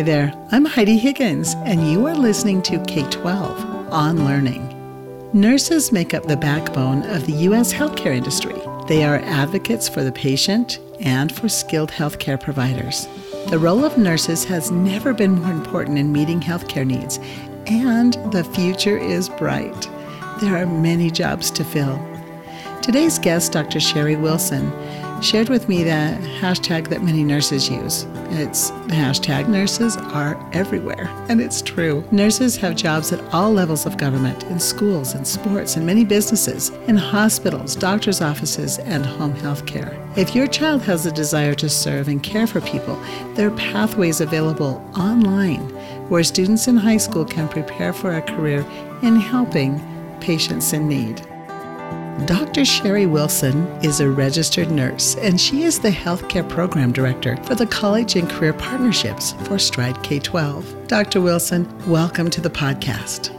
Hi there, I'm Heidi Higgins, and you are listening to K-12 On Learning. Nurses make up the backbone of the U.S. healthcare industry. They are advocates for the patient and for skilled healthcare providers. The role of nurses has never been more important in meeting healthcare needs, and the future is bright. There are many jobs to fill. Today's guest, Dr. Sherry Wilson, shared with me the hashtag that many nurses use. It's the hashtag nurses are everywhere, and it's true. Nurses have jobs at all levels of government, in schools, in sports, in many businesses, in hospitals, doctor's offices, and home health care. If your child has a desire to serve and care for people, there are pathways available online where students in high school can prepare for a career in helping patients in need. Dr. Sherry Wilson is a registered nurse, and she is the Healthcare Program Director for the College and Career Partnerships for Stride K-12. Dr. Wilson, welcome to the podcast.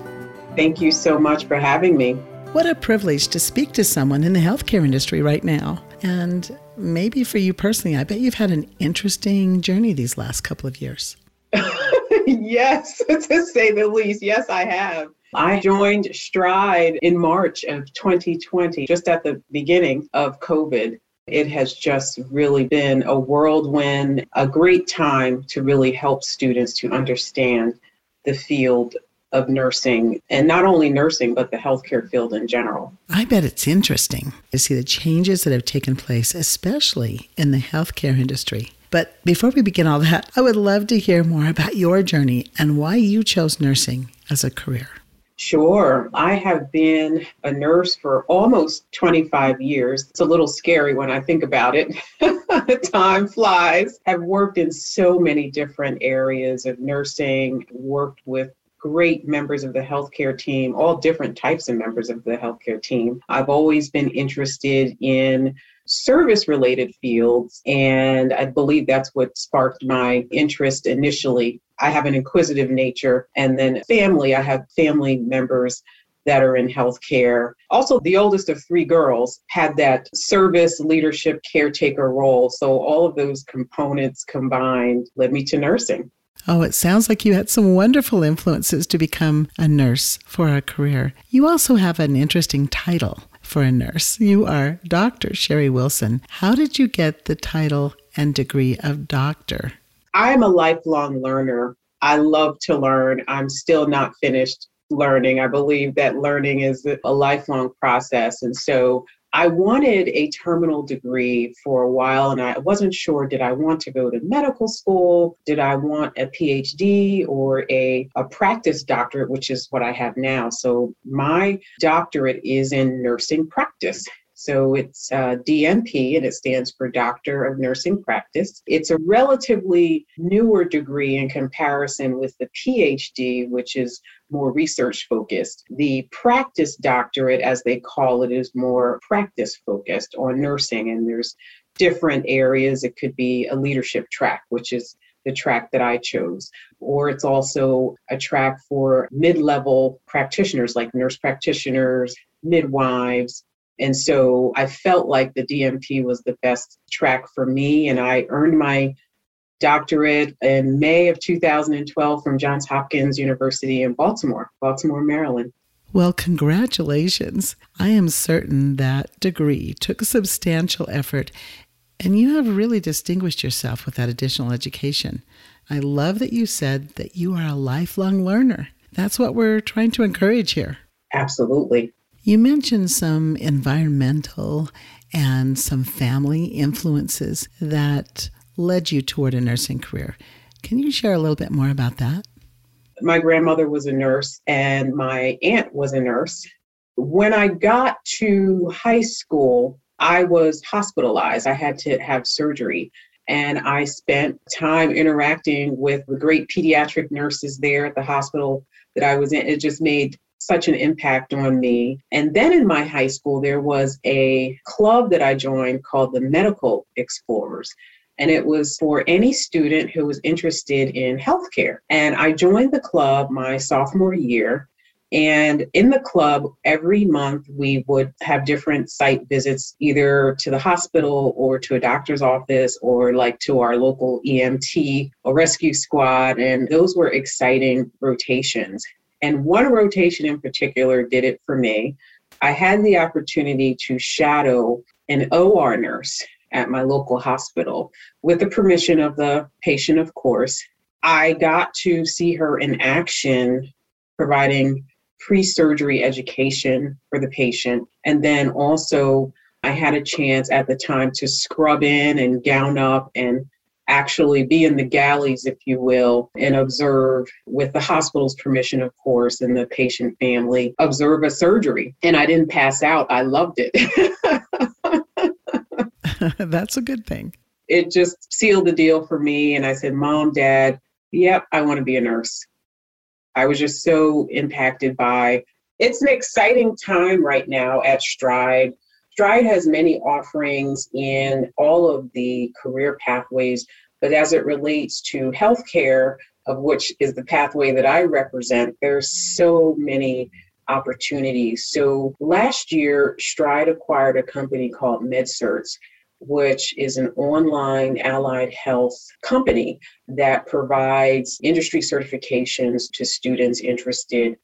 Thank you so much for having me. What a privilege to speak to someone in the healthcare industry right now. And maybe for you personally, I bet you've had an interesting journey these last couple of years. Yes, to say the least. Yes, I have. I joined Stride in March of 2020, just at the beginning of COVID. It has just really been a whirlwind, a great time to really help students to understand the field of nursing, and not only nursing, but the healthcare field in general. I bet it's interesting to see the changes that have taken place, especially in the healthcare industry. But before we begin all that, I would love to hear more about your journey and why you chose nursing as a career. Sure. I have been a nurse for almost 25 years. It's a little scary when I think about it. Time flies. I've worked in so many different areas of nursing, worked with great members of the healthcare team, all different types of members of the healthcare team. I've always been interested in service-related fields, and I believe that's what sparked my interest initially. I have an inquisitive nature, and then family. I have family members that are in healthcare. Also, the oldest of three girls had that service, leadership, caretaker role. So all of those components combined led me to nursing. Oh, it sounds like you had some wonderful influences to become a nurse for a career. You also have an interesting title for a nurse. You are Dr. Sherry Wilson. How did you get the title and degree of doctor? I'm a lifelong learner. I love to learn. I'm still not finished learning. I believe that learning is a lifelong process. And so I wanted a terminal degree for a while, and I wasn't sure, did I want to go to medical school? Did I want a PhD or a practice doctorate, which is what I have now? So my doctorate is in nursing practice. So it's DNP, and it stands for Doctor of Nursing Practice. It's a relatively newer degree in comparison with the PhD, which is more research focused. The practice doctorate, as they call it, is more practice focused on nursing. And there's different areas. It could be a leadership track, which is the track that I chose, or it's also a track for mid-level practitioners like nurse practitioners, midwives. And so I felt like the DNP was the best track for me. And I earned my doctorate in May of 2012 from Johns Hopkins University in Baltimore, Maryland. Well, congratulations. I am certain that degree took substantial effort, and you have really distinguished yourself with that additional education. I love that you said that you are a lifelong learner. That's what we're trying to encourage here. Absolutely. You mentioned some environmental and some family influences that led you toward a nursing career. Can you share a little bit more about that? My grandmother was a nurse and my aunt was a nurse. When I got to high school, I was hospitalized. I had to have surgery. And I spent time interacting with the great pediatric nurses there at the hospital that I was in. It just made such an impact on me. And then in my high school, there was a club that I joined called the Medical Explorers. And it was for any student who was interested in healthcare. And I joined the club my sophomore year. And in the club, every month we would have different site visits, either to the hospital or to a doctor's office or like to our local EMT or rescue squad. And those were exciting rotations. And one rotation in particular did it for me. I had the opportunity to shadow an OR nurse at my local hospital with the permission of the patient, of course. I got to see her in action providing pre-surgery education for the patient. And then also I had a chance at the time to scrub in and gown up and actually be in the galleys, if you will, and observe, with the hospital's permission, of course, and the patient family, observe a surgery. And I didn't pass out. I loved it. That's a good thing. It just sealed the deal for me. And I said, Mom, Dad, yep, I want to be a nurse. I was just so impacted by, it's an exciting time right now at Stride. Stride has many offerings in all of the career pathways, but as it relates to healthcare, of which is the pathway that I represent, there's so many opportunities. So last year, Stride acquired a company called MedCerts, which is an online allied health company that provides industry certifications to students interested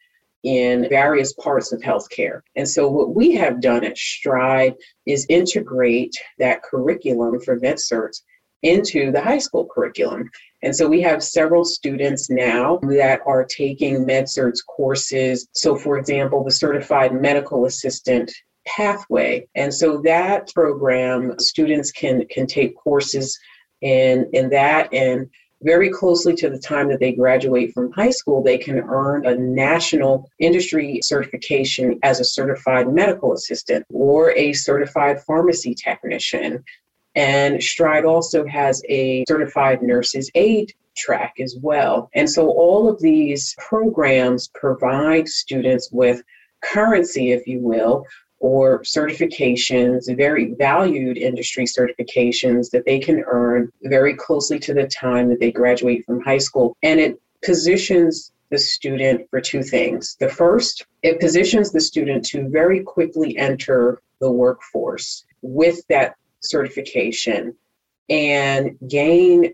in various parts of healthcare. And so what we have done at Stride is integrate that curriculum for MedCerts into the high school curriculum. And so we have several students now that are taking MedCerts courses. So for example, the Certified Medical Assistant pathway. And so that program, students can take courses in that, and very closely to the time that they graduate from high school, they can earn a national industry certification as a certified medical assistant or a certified pharmacy technician. And Stride also has a certified nurse's aide track as well. And so all of these programs provide students with currency, if you will, or certifications, very valued industry certifications that they can earn very closely to the time that they graduate from high school. And it positions the student for two things. The first, it positions the student to very quickly enter the workforce with that certification and gain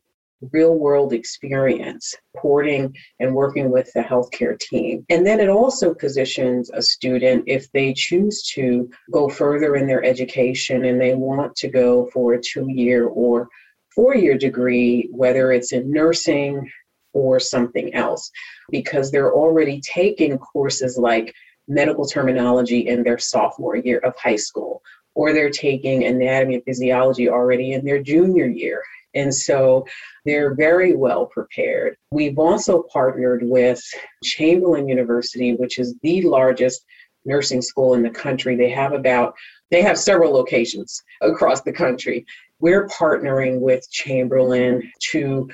real-world experience, reporting and working with the healthcare team. And then it also positions a student, if they choose to go further in their education and they want to go for a 2-year or 4-year degree, whether it's in nursing or something else, because they're already taking courses like medical terminology in their sophomore year of high school, or they're taking anatomy and physiology already in their junior year. And so they're very well prepared. We've also partnered with Chamberlain University, which is the largest nursing school in the country. They have several locations across the country. We're partnering with Chamberlain to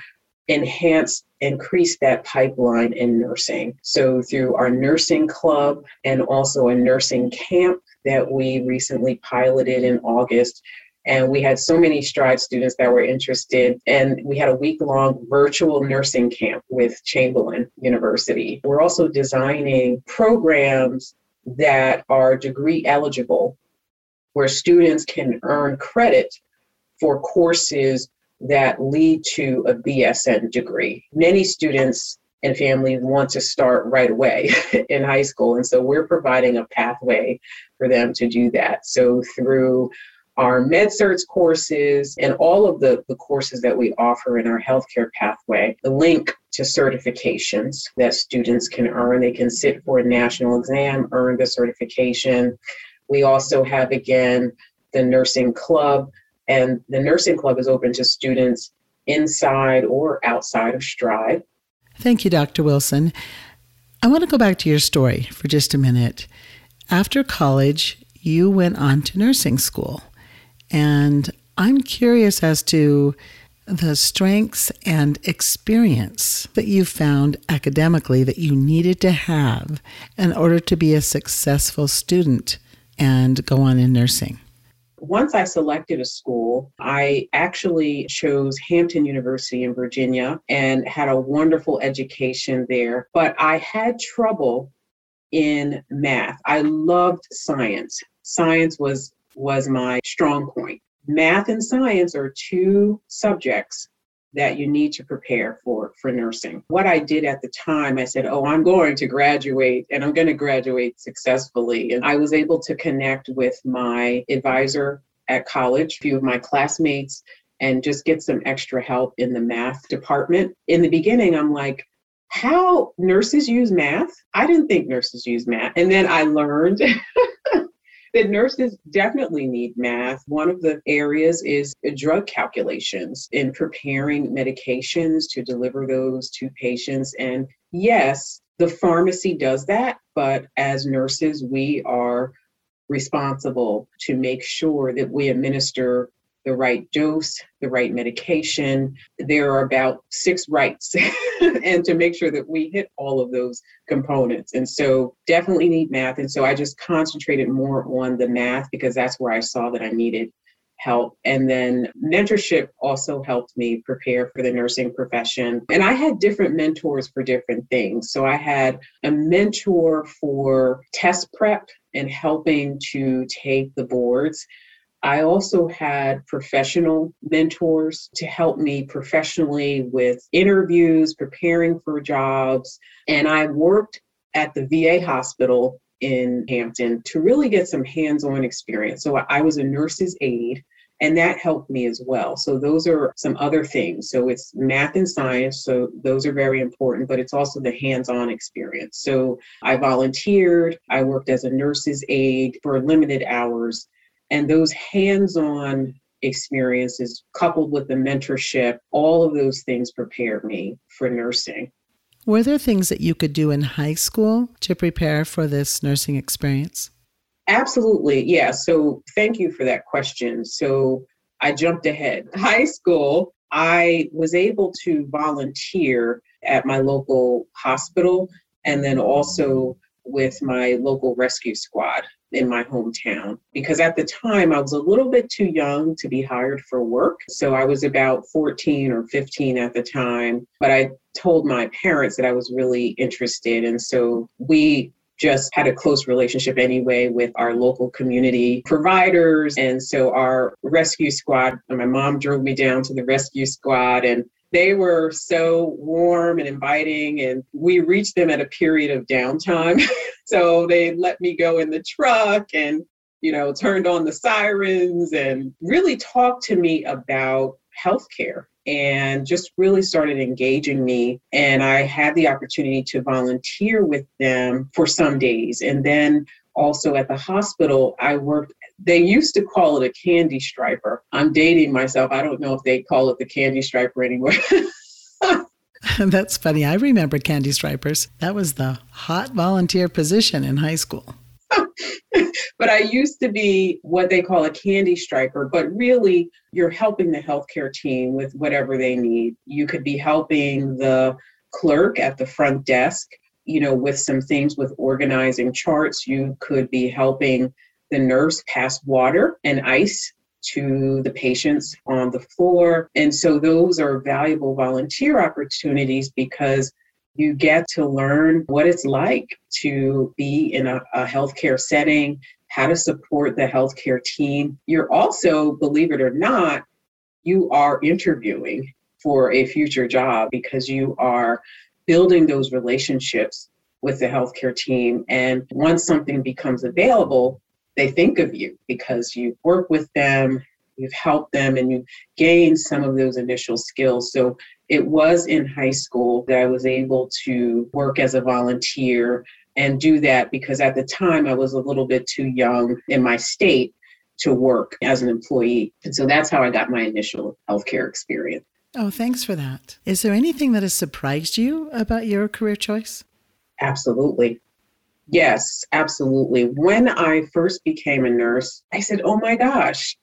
increase that pipeline in nursing. So through our nursing club and also a nursing camp that we recently piloted in August, and we had so many Stride students that were interested. And we had a week-long virtual nursing camp with Chamberlain University. We're also designing programs that are degree eligible, where students can earn credit for courses that lead to a BSN degree. Many students and families want to start right away in high school. And so we're providing a pathway for them to do that. So through our MedCerts courses and all of the courses that we offer in our healthcare pathway, the link to certifications that students can earn. They can sit for a national exam, earn the certification. We also have, again, the nursing club, and the nursing club is open to students inside or outside of Stride. Thank you, Dr. Wilson. I want to go back to your story for just a minute. After college, you went on to nursing school. And I'm curious as to the strengths and experience that you found academically that you needed to have in order to be a successful student and go on in nursing. Once I selected a school, I actually chose Hampton University in Virginia and had a wonderful education there. But I had trouble in math. I loved science. Science was my strong point. Math and science are two subjects that you need to prepare for nursing. What I did at the time, I said, I'm going to graduate and I'm going to graduate successfully. And I was able to connect with my advisor at college, a few of my classmates, and just get some extra help in the math department. In the beginning, I'm like, how nurses use math? I didn't think nurses use math. And then I learned that nurses definitely need math. One of the areas is drug calculations in preparing medications to deliver those to patients. And yes, the pharmacy does that, but as nurses, we are responsible to make sure that we administer the right dose, the right medication. There are about 6 rights and to make sure that we hit all of those components. And so definitely need math. And so I just concentrated more on the math because that's where I saw that I needed help. And then mentorship also helped me prepare for the nursing profession. And I had different mentors for different things. So I had a mentor for test prep and helping to take the boards. I also had professional mentors to help me professionally with interviews, preparing for jobs. And I worked at the VA hospital in Hampton to really get some hands-on experience. So I was a nurse's aide, and that helped me as well. So those are some other things. So it's math and science. So those are very important, but it's also the hands-on experience. So I volunteered. I worked as a nurse's aide for limited hours. And those hands-on experiences coupled with the mentorship, all of those things prepared me for nursing. Were there things that you could do in high school to prepare for this nursing experience? Absolutely, yeah. So thank you for that question. So I jumped ahead. High school, I was able to volunteer at my local hospital and then also with my local rescue squad in my hometown, because at the time I was a little bit too young to be hired for work. So I was about 14 or 15 at the time, but I told my parents that I was really interested. And so we just had a close relationship anyway with our local community providers. And so our rescue squad, my mom drove me down to the rescue squad, and they were so warm and inviting, and we reached them at a period of downtime. So they let me go in the truck and, turned on the sirens and really talked to me about healthcare and just really started engaging me. And I had the opportunity to volunteer with them for some days. And then also at the hospital, I worked. They used to call it a candy striper. I'm dating myself. I don't know if they call it the candy striper anymore. That's funny. I remember candy stripers. That was the hot volunteer position in high school. But I used to be what they call a candy striper, but really you're helping the healthcare team with whatever they need. You could be helping the clerk at the front desk, with some things with organizing charts. You could be helping the nurse pass water and ice to the patients on the floor. And so those are valuable volunteer opportunities because you get to learn what it's like to be in a healthcare setting, how to support the healthcare team. You're also, believe it or not, you are interviewing for a future job because you are building those relationships with the healthcare team. And once something becomes available, they think of you because you've worked with them, you've helped them, and you've gained some of those initial skills. So it was in high school that I was able to work as a volunteer and do that because at the time I was a little bit too young in my state to work as an employee. And so that's how I got my initial healthcare experience. Oh, thanks for that. Is there anything that has surprised you about your career choice? Absolutely. Yes, absolutely. When I first became a nurse, I said, oh my gosh,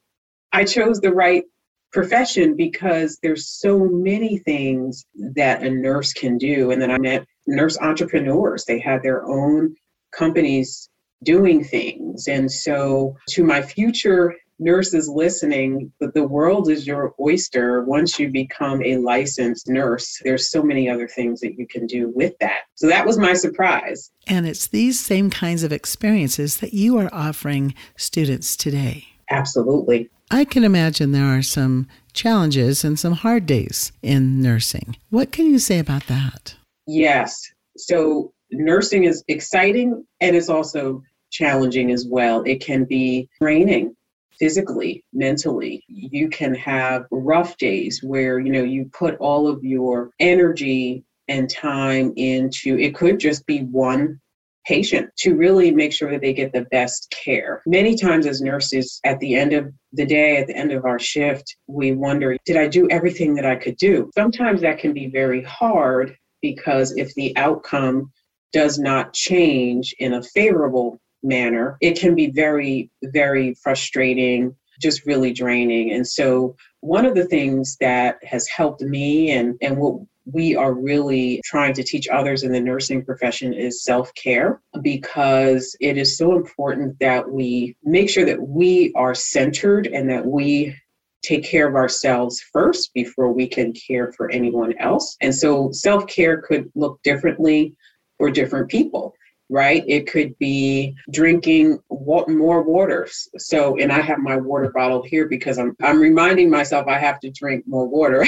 I chose the right profession because there's so many things that a nurse can do. And then I met nurse entrepreneurs. They had their own companies doing things. And so to my future nurses listening, but the world is your oyster once you become a licensed nurse. There's so many other things that you can do with that. So that was my surprise. And it's these same kinds of experiences that you are offering students today. Absolutely. I can imagine there are some challenges and some hard days in nursing. What can you say about that? Yes. So nursing is exciting and it's also challenging as well. It can be draining physically, mentally. You can have rough days where, you know, you put all of your energy and time into, it could just be one patient to really make sure that they get the best care. Many times as nurses, at the end of the day, at the end of our shift, we wonder, did I do everything that I could do? Sometimes that can be very hard because if the outcome does not change in a favorable manner, it can be very, very frustrating, just really draining. And so one of the things that has helped me and what we are really trying to teach others in the nursing profession is self-care, because it is so important that we make sure that we are centered and that we take care of ourselves first before we can care for anyone else. And so self-care could look differently for different people, right? It could be drinking more water. So, and I have my water bottle here because I'm reminding myself I have to drink more water.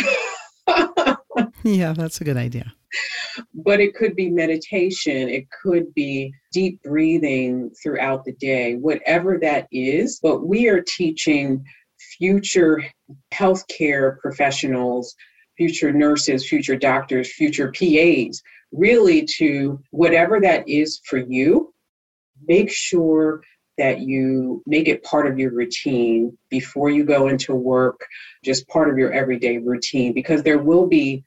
Yeah, that's a good idea. But it could be meditation. It could be deep breathing throughout the day, whatever that is. But we are teaching future healthcare professionals, future nurses, future doctors, future PAs, really to whatever that is for you, make sure that you make it part of your routine before you go into work, just part of your everyday routine, because there will be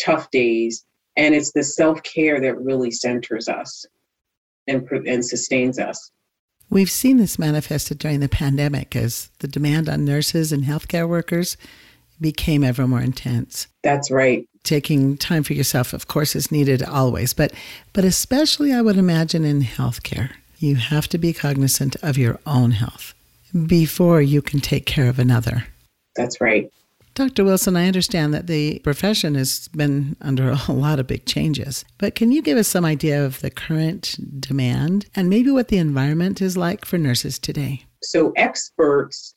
tough days. And it's the self-care that really centers us and sustains us. We've seen this manifested during the pandemic as the demand on nurses and healthcare workers became ever more intense. That's right. Taking time for yourself, of course, is needed always, but especially I would imagine in healthcare. You have to be cognizant of your own health before you can take care of another. That's right. Dr. Wilson, I understand that the profession has been under a lot of big changes, but can you give us some idea of the current demand and maybe what the environment is like for nurses today? So experts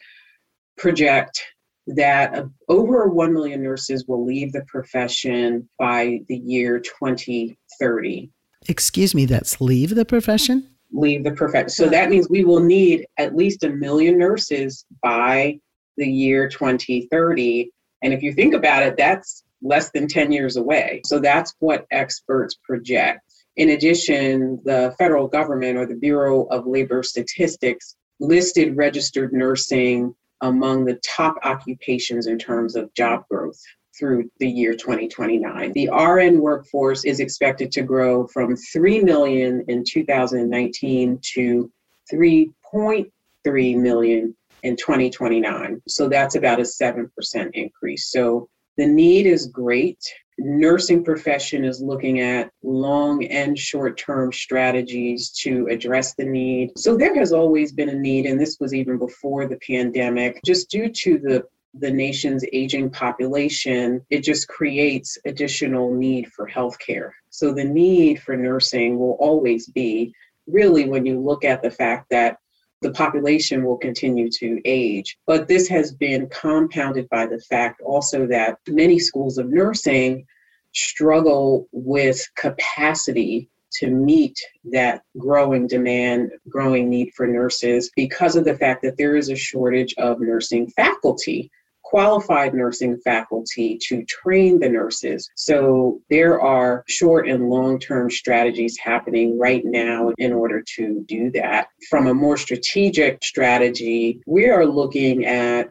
project that over 1 million nurses will leave the profession by the year 2030. Excuse me, that's leave the profession? Leave the profession. So that means we will need at least 1 million nurses by the year 2030. And if you think about it, that's less than 10 years away. So that's what experts project. In addition, the federal government or the Bureau of Labor Statistics listed registered nursing among the top occupations in terms of job growth through the year 2029. The RN workforce is expected to grow from 3 million in 2019 to 3.3 million in 2029. So that's about a 7% increase. So the need is great. Nursing profession is looking at long and short-term strategies to address the need. So there has always been a need, and this was even before the pandemic, just due to the nation's aging population. It just creates additional need for healthcare. So the need for nursing will always be, really, when you look at the fact that the population will continue to age. But this has been compounded by the fact also that many schools of nursing struggle with capacity to meet that growing demand, growing need for nurses, because of the fact that there is a shortage of nursing faculty, qualified nursing faculty to train the nurses. So there are short and long-term strategies happening right now in order to do that. From a more strategic strategy, we are looking at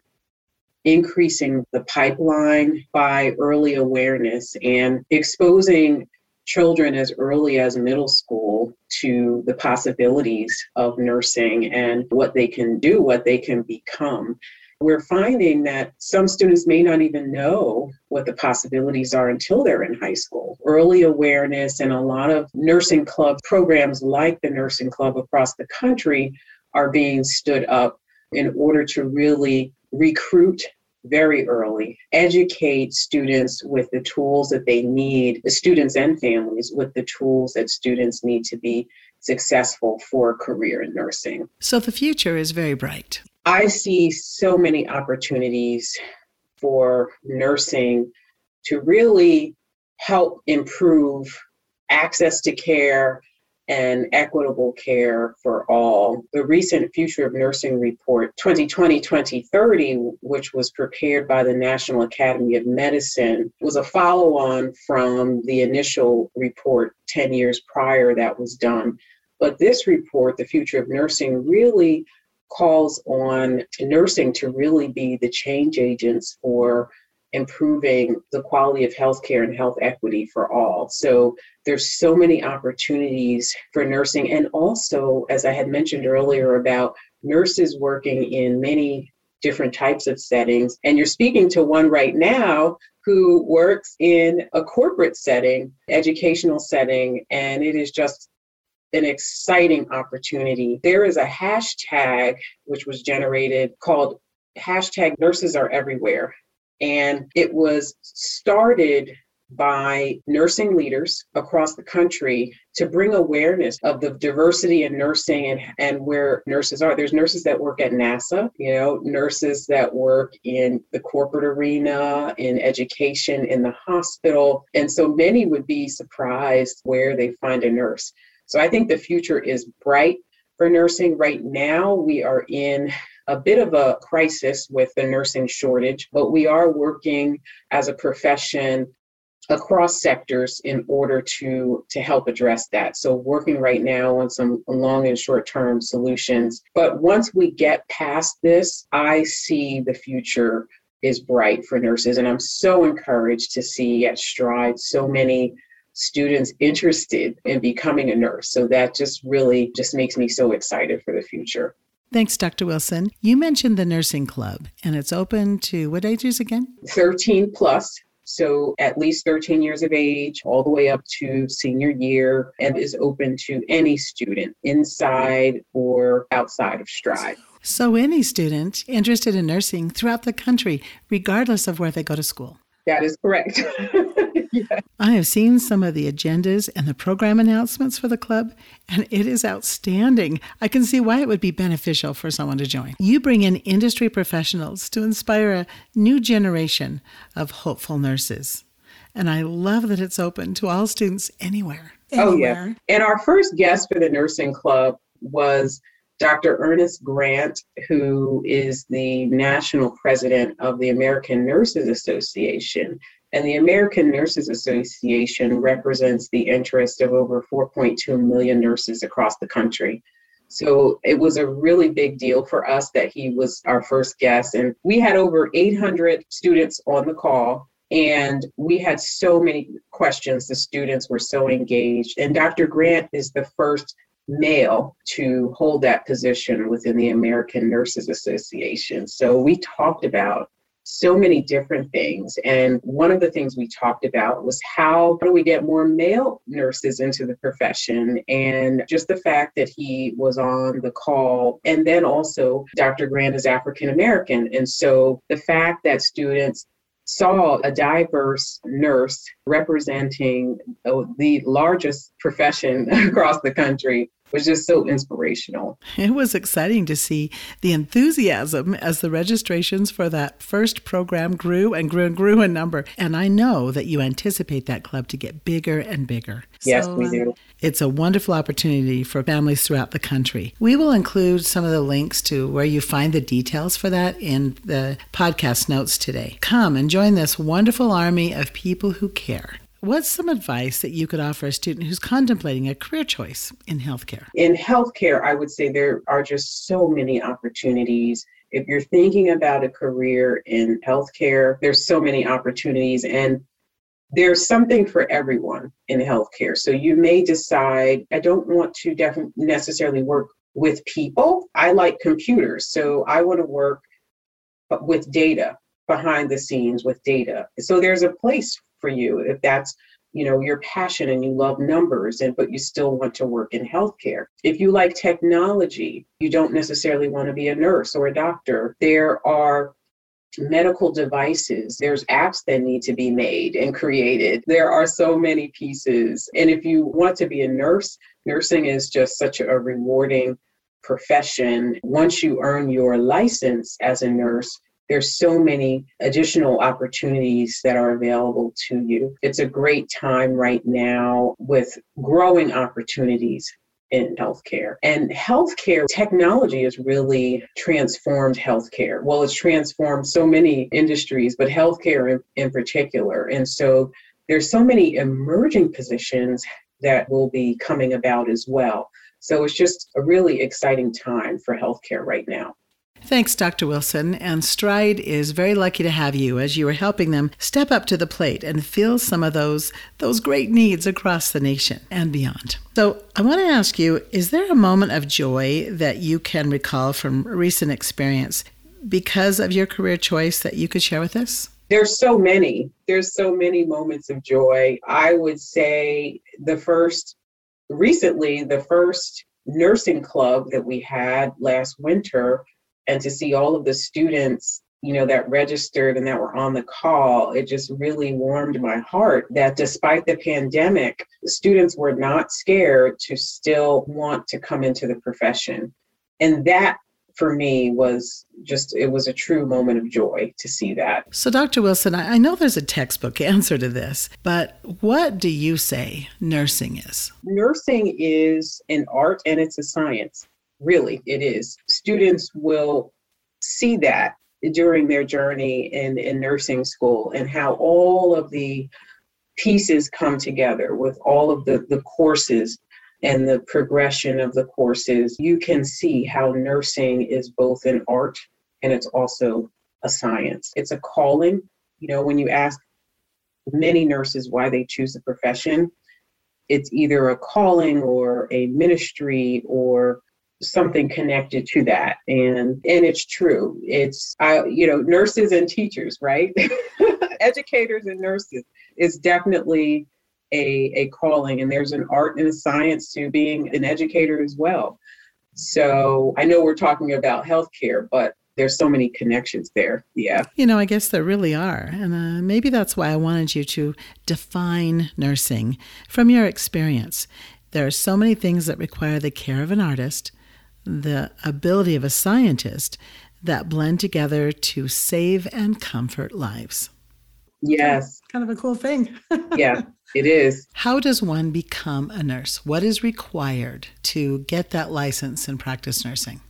increasing the pipeline by early awareness and exposing children as early as middle school to the possibilities of nursing and what they can do, what they can become. We're finding that some students may not even know what the possibilities are until they're in high school. Early awareness and a lot of nursing club programs like the Nursing Club across the country are being stood up in order to really recruit very early, educate students with the tools that they need, the students and families with the tools that students need to be successful for a career in nursing. So the future is very bright. I see so many opportunities for nursing to really help improve access to care and equitable care for all. The recent Future of Nursing Report 2020-2030, which was prepared by the National Academy of Medicine, was a follow-on from the initial report 10 years prior that was done. But this report, the Future of Nursing, really calls on nursing to really be the change agents for improving the quality of healthcare and health equity for all. So there's so many opportunities for nursing. And also, as I had mentioned earlier about nurses working in many different types of settings, and you're speaking to one right now who works in a corporate setting, educational setting, and it is just an exciting opportunity. There is a hashtag which was generated called hashtag Nurses Are Everywhere. And it was started by nursing leaders across the country to bring awareness of the diversity in nursing and where nurses are. There's nurses that work at NASA, nurses that work in the corporate arena, in education, in the hospital. And so many would be surprised where they find a nurse. So I think the future is bright for nursing. Right now, we are in a bit of a crisis with the nursing shortage, but we are working as a profession across sectors in order to help address that. So working right now on some long and short-term solutions. But once we get past this, I see the future is bright for nurses. And I'm so encouraged to see at Stride so many students interested in becoming a nurse. So that just really just makes me so excited for the future. Thanks, Dr. Wilson. You mentioned the nursing club, and it's open to what ages again? 13 plus, so at least 13 years of age, all the way up to senior year, and is open to any student inside or outside of Stride. So any student interested in nursing throughout the country, regardless of where they go to school. That is correct. Yeah. I have seen some of the agendas and the program announcements for the club, and it is outstanding. I can see why it would be beneficial for someone to join. You bring in industry professionals to inspire a new generation of hopeful nurses. And I love that it's open to all students anywhere. Oh, yeah. And our first guest for the nursing club was Dr. Ernest Grant, who is the national president of the American Nurses Association. And the American Nurses Association represents the interest of over 4.2 million nurses across the country. So it was a really big deal for us that he was our first guest. And we had over 800 students on the call, and we had so many questions. The students were so engaged. And Dr. Grant is the first male to hold that position within the American Nurses Association. So we talked about so many different things. And one of the things we talked about was how do we get more male nurses into the profession, and just the fact that he was on the call. And then also Dr. Grant is African American. And so the fact that students saw a diverse nurse representing the largest profession across the country was just so inspirational. It was exciting to see the enthusiasm as the registrations for that first program grew and grew and grew in number. And I know that you anticipate that club to get bigger and bigger. Yes, so, we do. It's a wonderful opportunity for families throughout the country. We will include some of the links to where you find the details for that in the podcast notes today. Come and join this wonderful army of people who care. What's some advice that you could offer a student who's contemplating a career choice in healthcare? In healthcare, I would say there are just so many opportunities. If you're thinking about a career in healthcare, there's so many opportunities, and there's something for everyone in healthcare. So you may decide, I don't want to necessarily work with people. I like computers, so I want to work with data, behind the scenes with data. So there's a place for you if that's you know, your passion and you love numbers, and but you still want to work in healthcare. If you like technology, you don't necessarily want to be a nurse or a doctor. There are medical devices, there's apps that need to be made and created. There are so many pieces. And if you want to be a nurse, nursing is just such a rewarding profession. Once you earn your license as a nurse, there's so many additional opportunities that are available to you. It's a great time right now with growing opportunities in healthcare. And healthcare technology has really transformed healthcare. Well, it's transformed so many industries, but healthcare in particular. And so there's so many emerging positions that will be coming about as well. So it's just a really exciting time for healthcare right now. Thanks, Dr. Wilson. And Stride is very lucky to have you as you are helping them step up to the plate and fill some of those great needs across the nation and beyond. So I want to ask you, is there a moment of joy that you can recall from recent experience because of your career choice that you could share with us? There's so many moments of joy. I would say the first nursing club that we had last winter, and to see all of the students, you know, that registered and that were on the call, it just really warmed my heart that despite the pandemic, the students were not scared to still want to come into the profession. And that for me was a true moment of joy to see that. So Dr. Wilson, I know there's a textbook answer to this, but what do you say nursing is? Nursing is an art and it's a science. Really, it is. Students will see that during their journey in nursing school and how all of the pieces come together with all of the courses and the progression of the courses. You can see how nursing is both an art and it's also a science. It's a calling. You know, when you ask many nurses why they choose the profession, it's either a calling or a ministry or something connected to that. And it's true. Nurses and teachers, right? Educators and nurses is definitely a calling, and there's an art and a science to being an educator as well. So I know we're talking about healthcare, but there's so many connections there. Yeah. You know, I guess there really are. And maybe that's why I wanted you to define nursing from your experience. There are so many things that require the care of an artist, the ability of a scientist, that blend together to save and comfort lives. Yes. Kind of a cool thing. Yeah, it is. How does one become a nurse? What is required to get that license and practice nursing?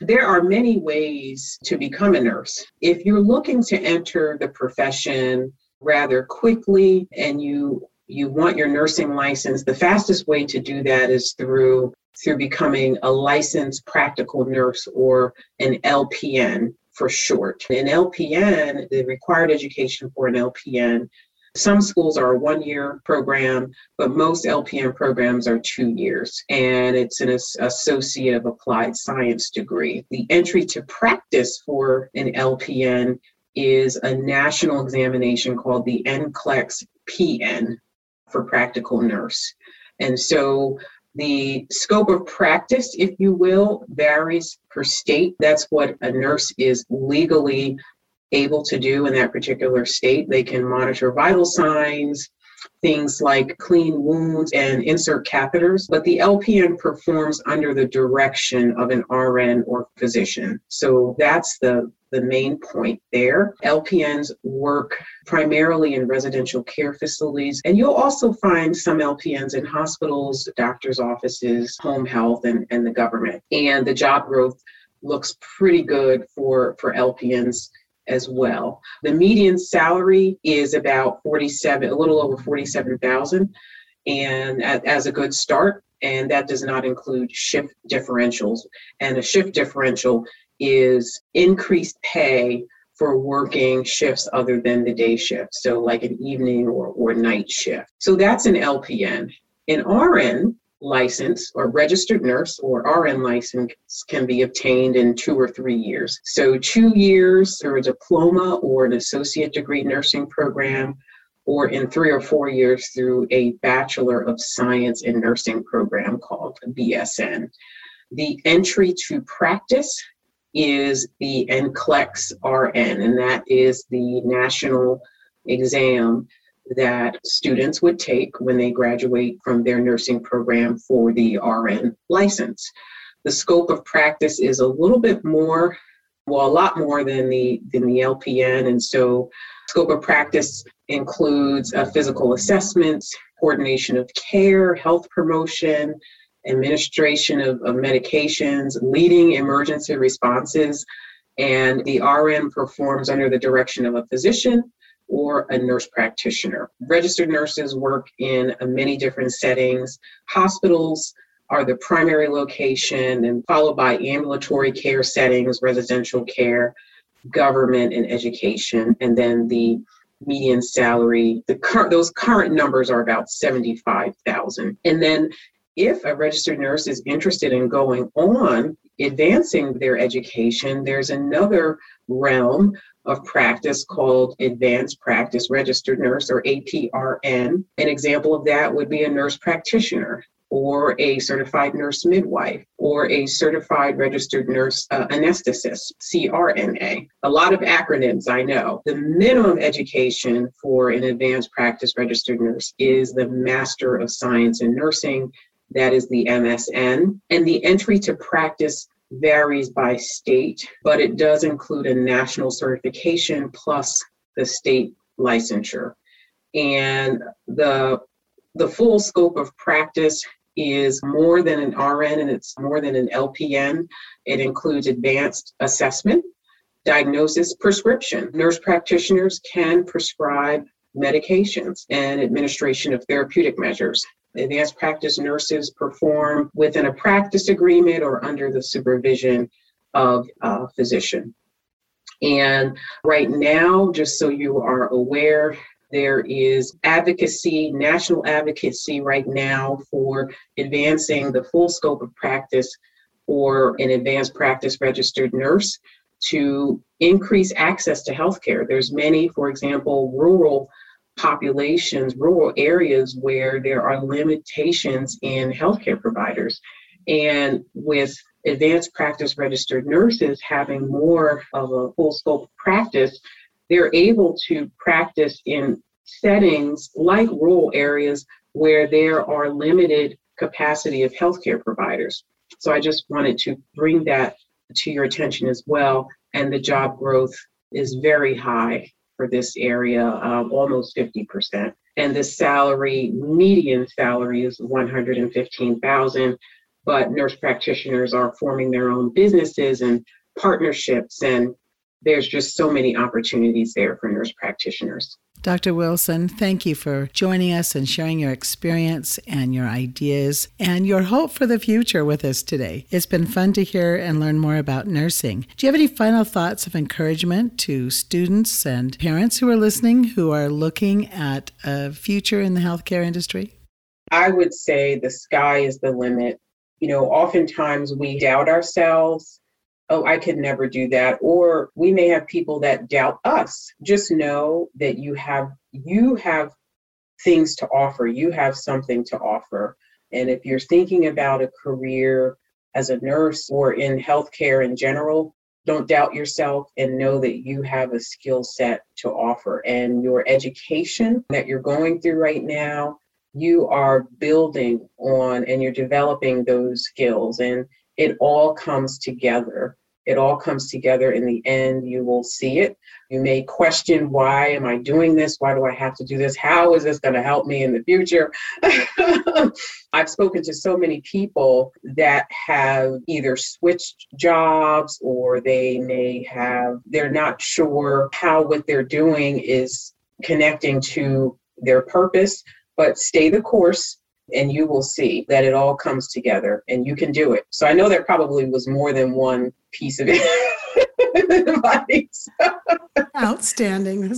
There are many ways to become a nurse. If you're looking to enter the profession rather quickly and you want your nursing license, the fastest way to do that is through becoming a licensed practical nurse, or an LPN for short. An LPN, the required education for an LPN, some schools are a 1-year program, but most LPN programs are 2 years, and it's an Associate of Applied Science degree. The entry to practice for an LPN is a national examination called the NCLEX-PN. For practical nurse. And so the scope of practice, if you will, varies per state. That's what a nurse is legally able to do in that particular state. They can monitor vital signs, things like clean wounds and insert catheters, but the LPN performs under the direction of an RN or physician. So that's the main point there. LPNs work primarily in residential care facilities, and you'll also find some LPNs in hospitals, doctor's offices, home health, and the government. And the job growth looks pretty good for LPNs as well. The median salary is about a little over $47,000, and as a good start, and that does not include shift differentials. And a shift differential is increased pay for working shifts other than the day shift, so like an evening or night shift. So that's an LPN. An RN license, or registered nurse, or RN license can be obtained in 2 or 3 years. So 2 years through a diploma or an associate degree nursing program, or in 3 or 4 years through a Bachelor of Science in Nursing program called BSN. The entry to practice is the NCLEX-RN, and that is the national exam that students would take when they graduate from their nursing program for the RN license. The scope of practice is a little bit more, well, a lot more than the LPN, and so scope of practice includes physical assessments, coordination of care, health promotion, administration of medications, leading emergency responses, and the RN performs under the direction of a physician or a nurse practitioner. Registered nurses work in many different settings. Hospitals are the primary location, and followed by ambulatory care settings, residential care, government, and education. And then the median salary, those current numbers are about $75,000. And then if a registered nurse is interested in going on, advancing their education, there's another realm of practice called advanced practice registered nurse, or APRN. An example of that would be a nurse practitioner, or a certified nurse midwife, or a certified registered nurse anesthetist, CRNA. A lot of acronyms, I know. The minimum education for an advanced practice registered nurse is the Master of Science in Nursing, that is the MSN, and the entry to practice varies by state, but it does include a national certification plus the state licensure. And the full scope of practice is more than an RN, and it's more than an LPN. It includes advanced assessment, diagnosis, prescription. Nurse practitioners can prescribe medications and administration of therapeutic measures. Advanced practice nurses perform within a practice agreement or under the supervision of a physician. And right now, just so you are aware, there is advocacy, national advocacy right now for advancing the full scope of practice for an advanced practice registered nurse to increase access to healthcare. There's many, for example, rural populations, rural areas where there are limitations in healthcare providers. And with advanced practice registered nurses having more of a full scope practice, they're able to practice in settings like rural areas where there are limited capacity of healthcare providers. So I just wanted to bring that to your attention as well. And the job growth is very high for this area, almost 50%. And the salary, median salary, is $115,000, but nurse practitioners are forming their own businesses and partnerships, and there's just so many opportunities there for nurse practitioners. Dr. Wilson, thank you for joining us and sharing your experience and your ideas and your hope for the future with us today. It's been fun to hear and learn more about nursing. Do you have any final thoughts of encouragement to students and parents who are listening who are looking at a future in the healthcare industry? I would say the sky is the limit. You know, oftentimes we doubt ourselves. Oh, I could never do that. Or we may have people that doubt us. Just know that you have things to offer. You have something to offer. And if you're thinking about a career as a nurse or in healthcare in general, don't doubt yourself and know that you have a skill set to offer. And your education that you're going through right now, you are building on and you're developing those skills. And it all comes together. It all comes together in the end. You will see it. You may question, why am I doing this? Why do I have to do this? How is this going to help me in the future? I've spoken to so many people that have either switched jobs, or they're not sure how what they're doing is connecting to their purpose, but stay the course. And you will see that it all comes together and you can do it. So I know there probably was more than one piece of advice. Outstanding.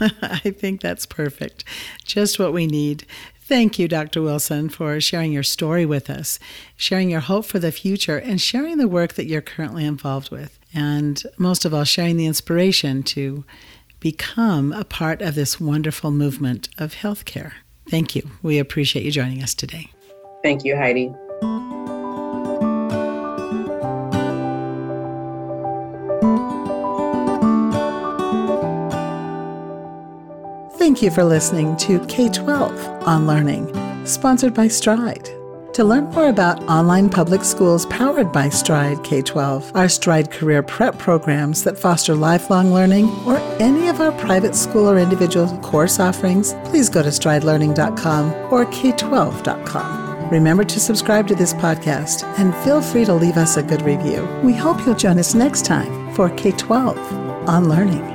I think that's perfect. Just what we need. Thank you, Dr. Wilson, for sharing your story with us, sharing your hope for the future, and sharing the work that you're currently involved with. And most of all, sharing the inspiration to become a part of this wonderful movement of healthcare. Thank you. We appreciate you joining us today. Thank you, Heidi. Thank you for listening to K-12 On Learning, sponsored by Stride. To learn more about online public schools powered by Stride K-12, our Stride career prep programs that foster lifelong learning, or any of our private school or individual course offerings, please go to stridelearning.com or k12.com. Remember to subscribe to this podcast and feel free to leave us a good review. We hope you'll join us next time for K-12 On Learning.